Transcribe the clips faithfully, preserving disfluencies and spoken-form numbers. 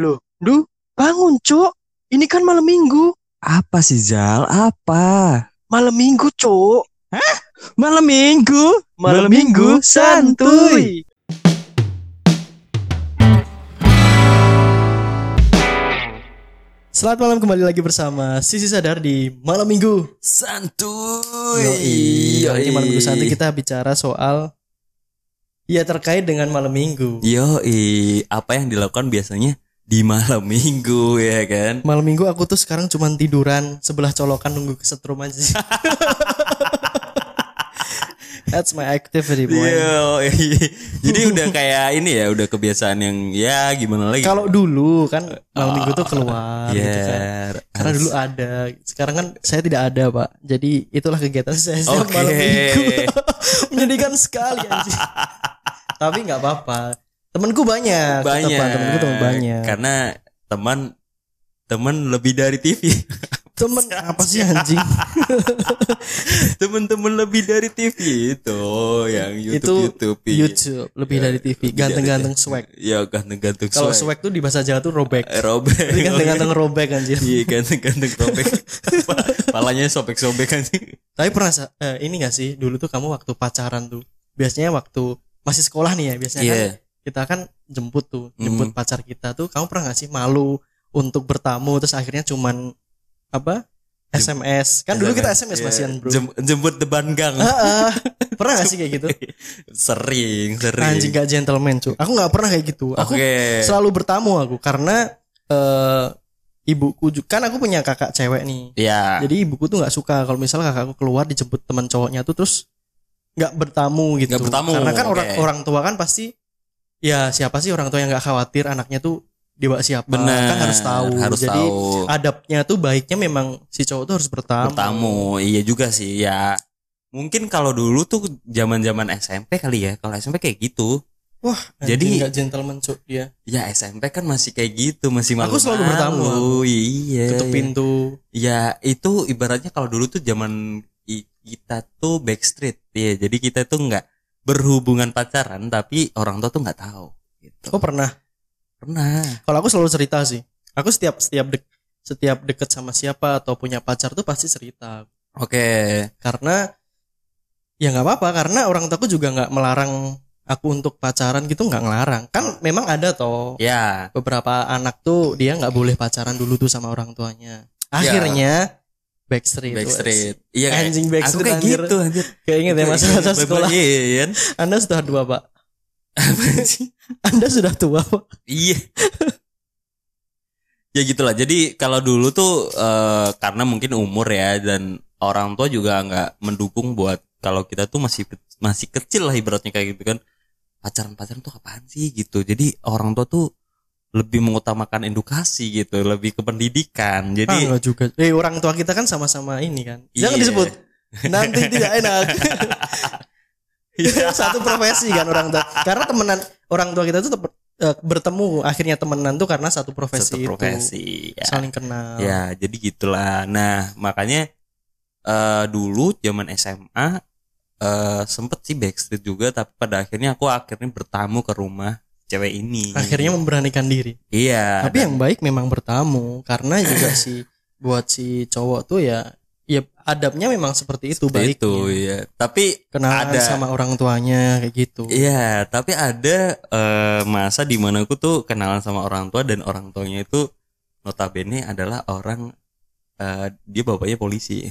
Loh, duh, bangun Cuk. Ini kan malam minggu. Apa sih Zal, apa? Malam minggu Cuk. Hah? Malam minggu? Malam, malam minggu santuy. Selamat malam, kembali lagi bersama Sisi Sadar di Malam Minggu Santuy. Yoi, yoi. Malam Minggu Santuy kita bicara soal ya terkait dengan malam minggu. Yoi, apa yang dilakukan biasanya di malam minggu, ya kan? Malam minggu aku tuh sekarang cuman tiduran sebelah colokan nunggu kesetrum aja sih. That's my activity boy. Jadi udah kayak ini ya, udah kebiasaan yang ya gimana lagi. Kalau dulu kan malam oh, minggu tuh keluar yeah, gitu kan. Karena dulu ada. Sekarang kan saya tidak ada, Pak. Jadi itulah kegiatan saya setiap okay. malam minggu. Menjadikan sekali anjir. Tapi enggak apa-apa. Temanku banyak. Banyak. Temanku teman banyak. Karena teman teman lebih dari T V. Temen apa sih anjing? Temen-temen lebih dari T V itu yang YouTube itu, YouTube, YouTube ya. Lebih dari T V, ganteng-ganteng swag. Ya ganteng-ganteng swag. Kalau swag tuh di bahasa Jawa tuh robek. Robek. Ganteng-ganteng robek anjir. Iya ganteng-ganteng robek. Palanya sobek-sobek anjing. Tapi pernah eh, ini enggak sih dulu tuh kamu waktu pacaran tuh? Biasanya waktu masih sekolah nih ya biasanya yeah. kan kita kan jemput tuh, jemput mm. pacar kita tuh kamu pernah enggak sih malu untuk bertamu terus akhirnya cuman apa S M S kan S M S. Dulu kita S M S yeah. masihan bro, Jem, jemput depan gang. Pernah gak sih kayak gitu? Sering sering anjing, gak gentleman cu. Aku gak pernah kayak gitu. Aku okay. selalu bertamu aku karena uh, ibuku kan aku punya kakak cewek nih yeah. jadi ibuku tuh gak suka kalau misalnya kakakku keluar dijemput teman cowoknya tuh terus gak bertamu gitu. Gak bertamu, karena kan okay. orang orang tua kan pasti ya siapa sih orang tua yang gak khawatir anaknya tuh dibawa siapa. Bener, kan harus tahu harus jadi tahu. Adabnya tuh baiknya memang si cowok tuh harus bertamu. Bertamu iya juga sih ya. Mungkin kalau dulu tuh zaman-zaman S M P kali ya. Kalau S M P kayak gitu. Wah, jadi enggak gentleman cuk dia. Ya S M P kan masih kayak gitu, masih malu. Aku selalu bertamu. Aku. Iya. Tutup pintu. Ya itu ibaratnya kalau dulu tuh zaman kita tuh Backstreet ya. Jadi kita tuh enggak berhubungan pacaran tapi orang tua tuh enggak tahu gitu. Oh, pernah. Pernah. Kalau aku selalu cerita sih. Aku setiap setiap dek, setiap deket sama siapa atau punya pacar tuh pasti cerita. Oke. Okay. Karena ya nggak apa-apa karena orang tua aku juga nggak melarang aku untuk pacaran gitu, nggak ngelarang. Kan memang ada toh. Ya. Yeah. Beberapa anak tuh dia nggak boleh pacaran dulu tuh sama orang tuanya. Akhirnya. Yeah. Backstreet, Backstreet, iya anjing Backstreet, aku kayak anjir. Gitu anjir, kayak inget ya masa-masa sekolah, iya, Anda sudah dua pak, apa sih, Anda sudah tua pak, iya, ya gitulah. Jadi kalau dulu tuh uh, karena mungkin umur ya dan orang tua juga nggak mendukung buat kalau kita tuh masih masih kecil lah ibaratnya kayak gitu kan, pacaran-pacaran tuh apaan sih gitu, jadi orang tua tuh lebih mengutamakan edukasi gitu, lebih ke pendidikan. Jadi ah, juga. Eh orang tua kita kan sama-sama ini kan. Iya. Jangan disebut. Nanti tidak enak. Satu profesi kan orang tua. Karena temenan orang tua kita tuh tep, uh, bertemu akhirnya temenan tuh karena satu profesi, satu profesi itu. Ya. Saling kenal. Ya, jadi gitulah. Nah, makanya uh, dulu zaman S M A uh, sempet sih Backstreet juga tapi pada akhirnya aku akhirnya bertamu ke rumah cewek ini. Akhirnya memberanikan diri. Iya. Tapi dan... yang baik memang bertamu karena juga si buat si cowok tuh ya ya adabnya memang seperti itu baik. Itu ya. Tapi kenalan ada sama orang tuanya kayak gitu. Iya, tapi ada uh, masa di mana aku tuh kenalan sama orang tua dan orang tuanya itu notabene adalah orang uh, dia bapaknya polisi.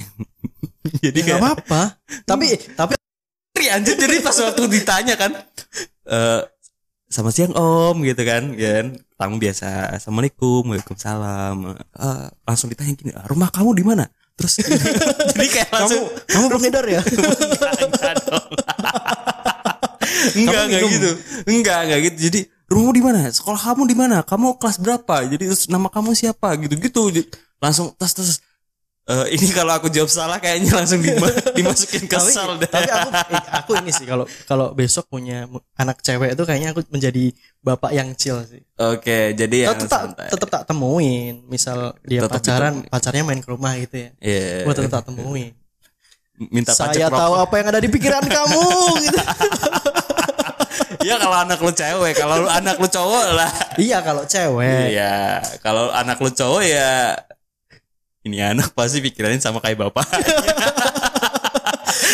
Jadi enggak ya, apa-apa. tapi tapi anjir jadi pas waktu ditanya kan uh, sama siang om gitu kan, kan tamu biasa, assalamualaikum, waalaikumsalam, uh, langsung ditanya gini, rumah kamu di mana? Terus jadi kayak langsung kamu, kamu pengedar ya? Enggak dong, enggak enggak gitu, enggak enggak gitu. Jadi rumah di mana? Sekolah kamu di mana? Kamu kelas berapa? Jadi terus nama kamu siapa? Gitu gitu, langsung tas tas. Uh, ini kalau aku jawab salah kayaknya langsung dimasukin kesel deh. Tapi aku, aku ini sih kalau kalau besok punya anak cewek itu kayaknya aku menjadi bapak yang chill sih. Oke, okay, jadi yang santai. Tetap tak temuin, misal dia tetep pacaran, ditemuin. Pacarnya main ke rumah gitu ya. Iya. Yeah. Gua tetap tak temuin. Minta pajak. Saya tahu apa yang ada di pikiran kamu gitu. Iya kalau anak lu cewek, kalau anak lu cowok lah. Iya kalau cewek. Iya, kalau anak lu cowok ya ini anak pasti pikirannya sama kayak bapak.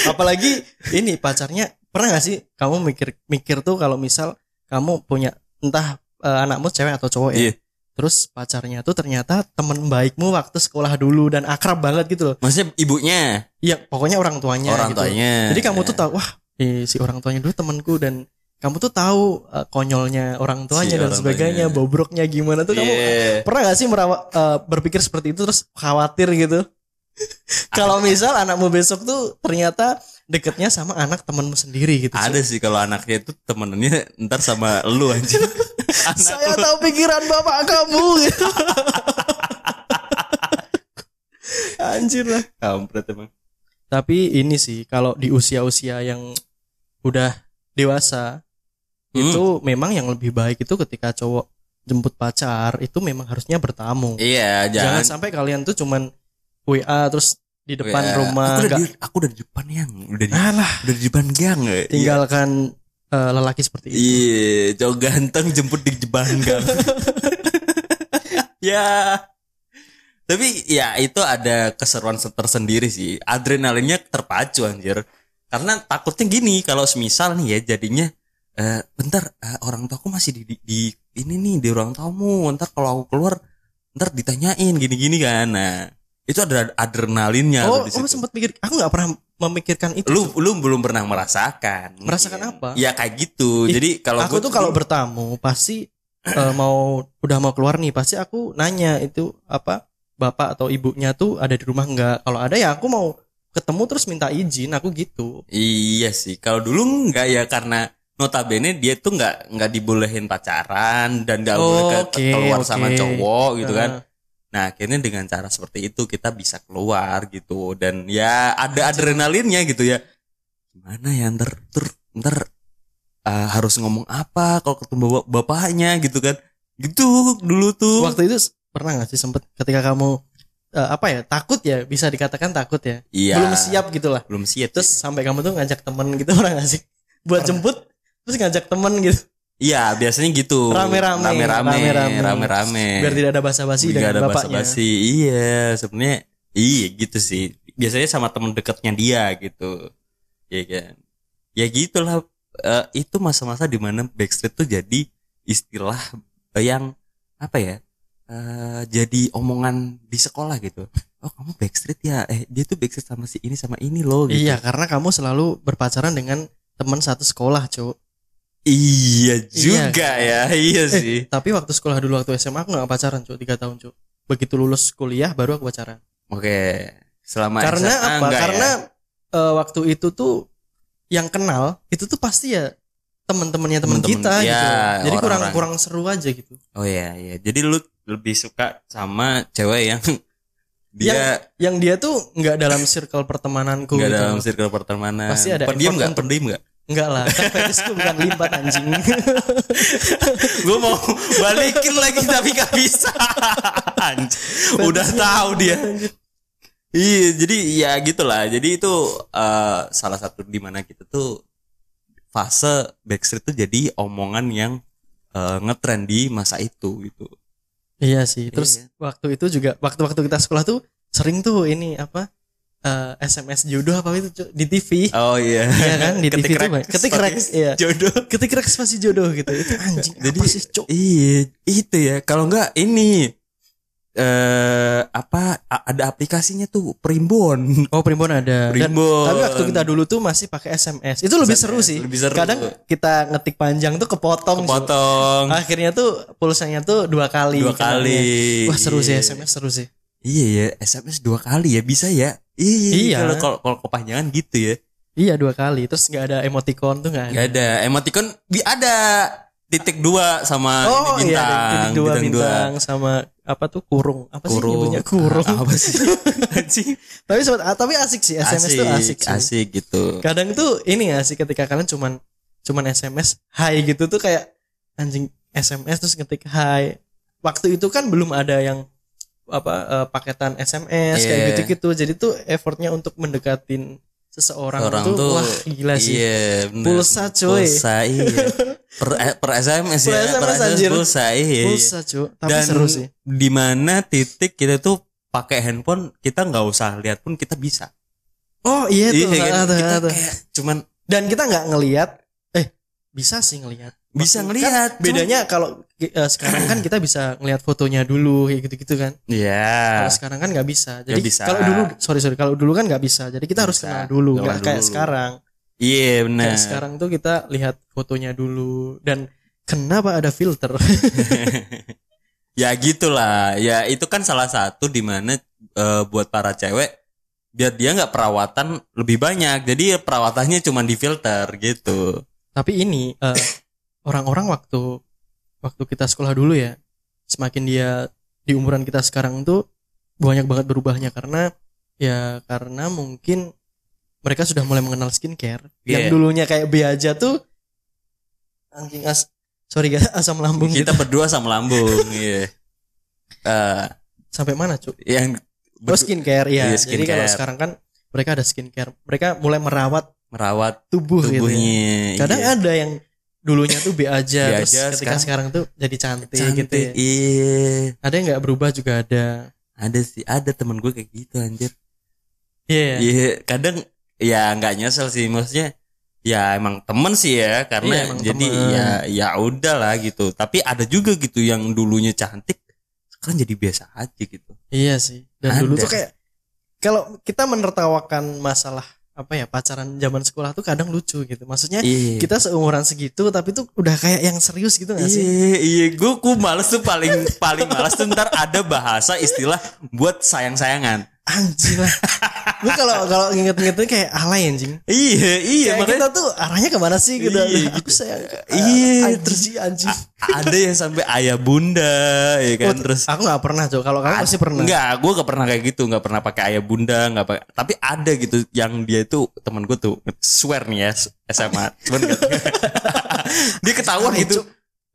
Apalagi ini pacarnya, pernah enggak sih kamu mikir mikir tuh kalau misal kamu punya entah e, anakmu cewek atau cowok ya. Iya. Terus pacarnya tuh ternyata teman baikmu waktu sekolah dulu dan akrab banget gitu loh. Maksudnya ibunya? Iya, pokoknya orang tuanya. Orang gitu. tuanya. Jadi kamu tuh tahu, wah eh, si orang tuanya dulu temanku dan kamu tuh tahu uh, konyolnya orang tuanya si dan orang sebagainya, tuanya. Bobroknya gimana tuh yeah. Kamu pernah nggak sih merawa, uh, berpikir seperti itu terus khawatir gitu? Kalau misal anakmu besok tuh ternyata deketnya sama anak temanmu sendiri gitu. Ada sih kalau anaknya itu temennya ntar sama lu anjir. Anak saya lu. Tahu pikiran bapak kamu gitu. Anjir lah. Kampret emang. Tapi ini sih kalau di usia-usia yang udah dewasa hmm. itu memang yang lebih baik itu ketika cowok jemput pacar itu memang harusnya bertamu. Iya, jangan, jangan sampai kalian tuh cuman W A terus di depan ya. Rumah aku udah, di, aku udah di depan yang udah di, Alah, udah di depan gang tinggalkan ya. uh, lelaki seperti itu. Iya, cowok ganteng jemput di depan gang. Ya tapi ya itu ada keseruan tersendiri sih, adrenalinnya terpacu anjir. Karena takutnya gini kalau semisal nih ya jadinya uh, bentar uh, orang tua aku masih di, di, di ini nih di ruang tamu, ntar kalau aku keluar ntar ditanyain gini-gini kan. Nah itu ada adrenalinnya. Oh, lu sempat mikir? Aku nggak pernah memikirkan itu. Lu, tuh. Lu belum pernah merasakan. Merasakan ya. Apa? Ya kayak gitu. Ih, jadi kalau aku tuh kalau bertamu pasti uh, mau udah mau keluar nih, pasti aku nanya itu apa bapak atau ibunya tuh ada di rumah nggak? Kalau ada ya aku mau ketemu terus minta izin. Aku gitu. Iya sih. Kalau dulu nggak ya karena notabene dia tuh nggak nggak dibolehin pacaran dan nggak oh, boleh okay, keluar okay. sama cowok gitu uh. kan. Nah akhirnya dengan cara seperti itu kita bisa keluar gitu. Dan ya ada adrenalinnya gitu ya. Gimana ya ntar Ntar, ntar uh, harus ngomong apa kalau ketemu bapaknya gitu kan. Gitu dulu tuh. Waktu itu pernah gak sih sempet ketika kamu uh, apa ya takut ya, bisa dikatakan takut ya, ya belum siap gitu lah. Belum siap. Terus ya. Sampai kamu tuh ngajak temen gitu, pernah gak sih buat pernah. Jemput terus ngajak temen gitu. Iya biasanya gitu. Rame-rame, rame-rame, rame-rame, rame-rame. Biar tidak ada basa-basi dengan ada bapaknya. Basa-basi. Iya, sebenarnya iya gitu sih. Biasanya sama teman dekatnya dia gitu. Iya kan. Ya gitulah. Uh, itu masa-masa di mana Backstreet tuh jadi istilah yang apa ya? Uh, jadi omongan di sekolah gitu. Oh kamu Backstreet ya? Eh dia tuh Backstreet sama si ini sama ini loh. Gitu. Iya karena kamu selalu berpacaran dengan teman satu sekolah, Cuk. Iya juga iya. ya Iya eh, sih. Tapi waktu sekolah dulu, waktu S M A aku gak pacaran cu, tiga tahun cu. Begitu lulus kuliah baru aku pacaran. Oke. Selama Karena S M A, apa? Karena ya? uh, waktu itu tuh yang kenal itu tuh pasti ya teman-temannya teman kita ya, gitu. Jadi kurang-kurang seru aja gitu. Oh iya iya. Jadi lu lebih suka sama cewek yang dia yang, yang dia tuh gak dalam circle pertemananku. Gak gitu. Dalam circle pertemanan. Pasti ada pendiam gak? Untuk... pendiam gak? Enggak lah, kan fetisku bukan limbat anjing. Gue mau balikin lagi tapi gak bisa. Udah tahu dia. Iya, jadi ya gitulah. Jadi itu uh, salah satu di mana kita tuh fase Backstreet tuh jadi omongan yang uh, ngetren di masa itu gitu. Iya sih. Terus iya. Waktu itu juga waktu-waktu kita sekolah tuh sering tuh ini apa? Uh, S M S jodoh apa itu di T V. Oh iya. Iya kan di ketik T V itu. Ketik reks iya. Jodoh. Ketik reks pasti jodoh gitu. Itu anjing. Jadi apa sih, Cuk? Iya, itu ya. Kalau enggak ini eh apa ada aplikasinya tuh Primbon. Oh, Primbon ada. Primbon. Dan, tapi waktu kita dulu tuh masih pakai S M S. Itu lebih S M S, seru sih. Lebih seru. Kadang kita ngetik panjang tuh kepotong. Kepotong. Tuh. Akhirnya tuh pulsanya tuh dua kali. Dua kali. Wah, seru yeah. sih S M S seru sih. Iya ya, S M S dua kali ya bisa ya. Iya, iya. Kalau kalau kepanjangan gitu ya. Iya dua kali. Terus nggak ada emoticon tuh nggak? Nggak ada. ada. Emoticon ada titik dua sama oh, ini bintang. Oh iya, titik dua bintang, bintang dua. Sama apa tuh kurung? Apa kurung. Sih ibunya kurung? Ah, apa sih? tapi sobat, tapi asik sih S M S asik, tuh asik. Sih. Asik gitu. Kadang tuh ini asik ketika kalian cuman cuman S M S hi gitu tuh kayak anjing S M S terus ngetik hi. Waktu itu kan belum ada yang apa uh, paketan S M S yeah. kayak gitu-gitu. Jadi tuh effortnya untuk mendekatin seseorang orang tuh, tuh wah gila sih. Iya, pulsa coy. Pulsa iya. Per, per S M S ya. Per S M S anjir. Pulsa iya. Pulsa coy. Tapi dan seru sih. Di mana titik kita tuh pakai handphone kita enggak usah lihat pun kita bisa. Oh iya tuh. Iya, kan? Kita kayak cuman dan kita enggak ngelihat. Eh, bisa sih ngelihat. Bisa ngelihat. Kan bedanya kalau uh, sekarang kan kita bisa ngelihat fotonya dulu kayak gitu-gitu kan. Iya. Yeah. Kalau sekarang kan nggak bisa. Jadi kalau dulu, sorry sorry, kalau dulu kan nggak bisa. Jadi kita gak harus kenal dulu, nggak kayak sekarang. Iya yeah, benar. Kayak sekarang tuh kita lihat fotonya dulu dan kenapa ada filter? Ya gitulah. Ya itu kan salah satu dimana uh, buat para cewek biar dia nggak perawatan lebih banyak. Jadi perawatannya cuma di filter gitu. Tapi ini. Uh, Orang-orang waktu waktu kita sekolah dulu ya, semakin dia di umuran kita sekarang tuh banyak banget berubahnya karena ya karena mungkin mereka sudah mulai mengenal skincare yeah. yang dulunya kayak B aja tuh anjing as sorry guys asam lambung kita, kita. Berdua asam lambung yeah. uh, sampai mana cuk yang oh, skincare ya yeah, skin jadi care. Kalau sekarang kan mereka ada skincare, mereka mulai merawat merawat tubuh tubuhnya gitu. Kadang yeah. ada yang dulunya tuh B aja, terus aja, ketika sekarang, sekarang tuh jadi cantik, cantik gitu ya. Iya. Ada yang gak berubah juga ada. Ada sih, ada temen gue kayak gitu anjir. Iya yeah. yeah, kadang ya gak nyesel sih, maksudnya ya emang temen sih ya, karena yeah, jadi temen. ya ya udah lah gitu. Tapi ada juga gitu yang dulunya cantik sekarang jadi biasa aja gitu. Iya sih, dan ada. Dulu tuh kayak kalau kita menertawakan masalah apa ya pacaran zaman sekolah tuh kadang lucu gitu, maksudnya yeah. kita seumuran segitu tapi tuh udah kayak yang serius gitu nggak sih? Iya yeah, iya, yeah. gue ku males tuh paling paling males tuh ntar ada bahasa istilah buat sayang-sayangan. Anjir lah, gue kalau kalau inget-ingetnya kayak alay anjing. Iya yeah, iya, yeah, makanya kita tuh arahnya kemana sih gitu? Iya aku sayang. Iya terus anjing. Ada yang sampai ayah bunda, ya kan oh, terus. Aku nggak pernah coba. Kalau kamu pasti pernah? Nggak, gue nggak pernah kayak gitu, nggak pernah pakai ayah bunda, nggak pakai. Tapi ada gitu yang dia itu teman gue tuh swear nih ya S M A cuman gak, dia ketahuan gitu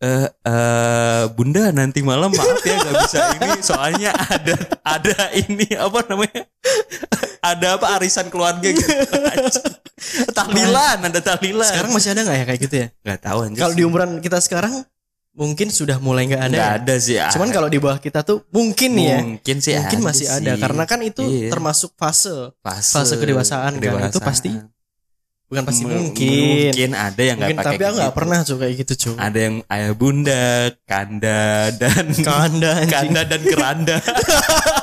eh uh, bunda nanti malam maaf ya nggak bisa ini soalnya ada ada ini apa namanya ada apa arisan keluarga gitu tahlilan ada tahlilan sekarang masih ada nggak ya kayak gitu ya nggak tahu kalau di umuran kita sekarang mungkin sudah mulai nggak ada. Nggak ada sih. Cuman kalau di bawah kita tuh mungkin, mungkin ya. Mungkin sih. Mungkin ada masih sih. Ada karena kan itu iya. termasuk fase, fase fase kedewasaan kan itu pasti. Bukan pasti M- mungkin. Mungkin ada yang nggak pakai. Tapi aku nggak pernah coba kayak gitu cuy. Ada yang ayah bunda, kanda dan kanda, kanda dan keranda.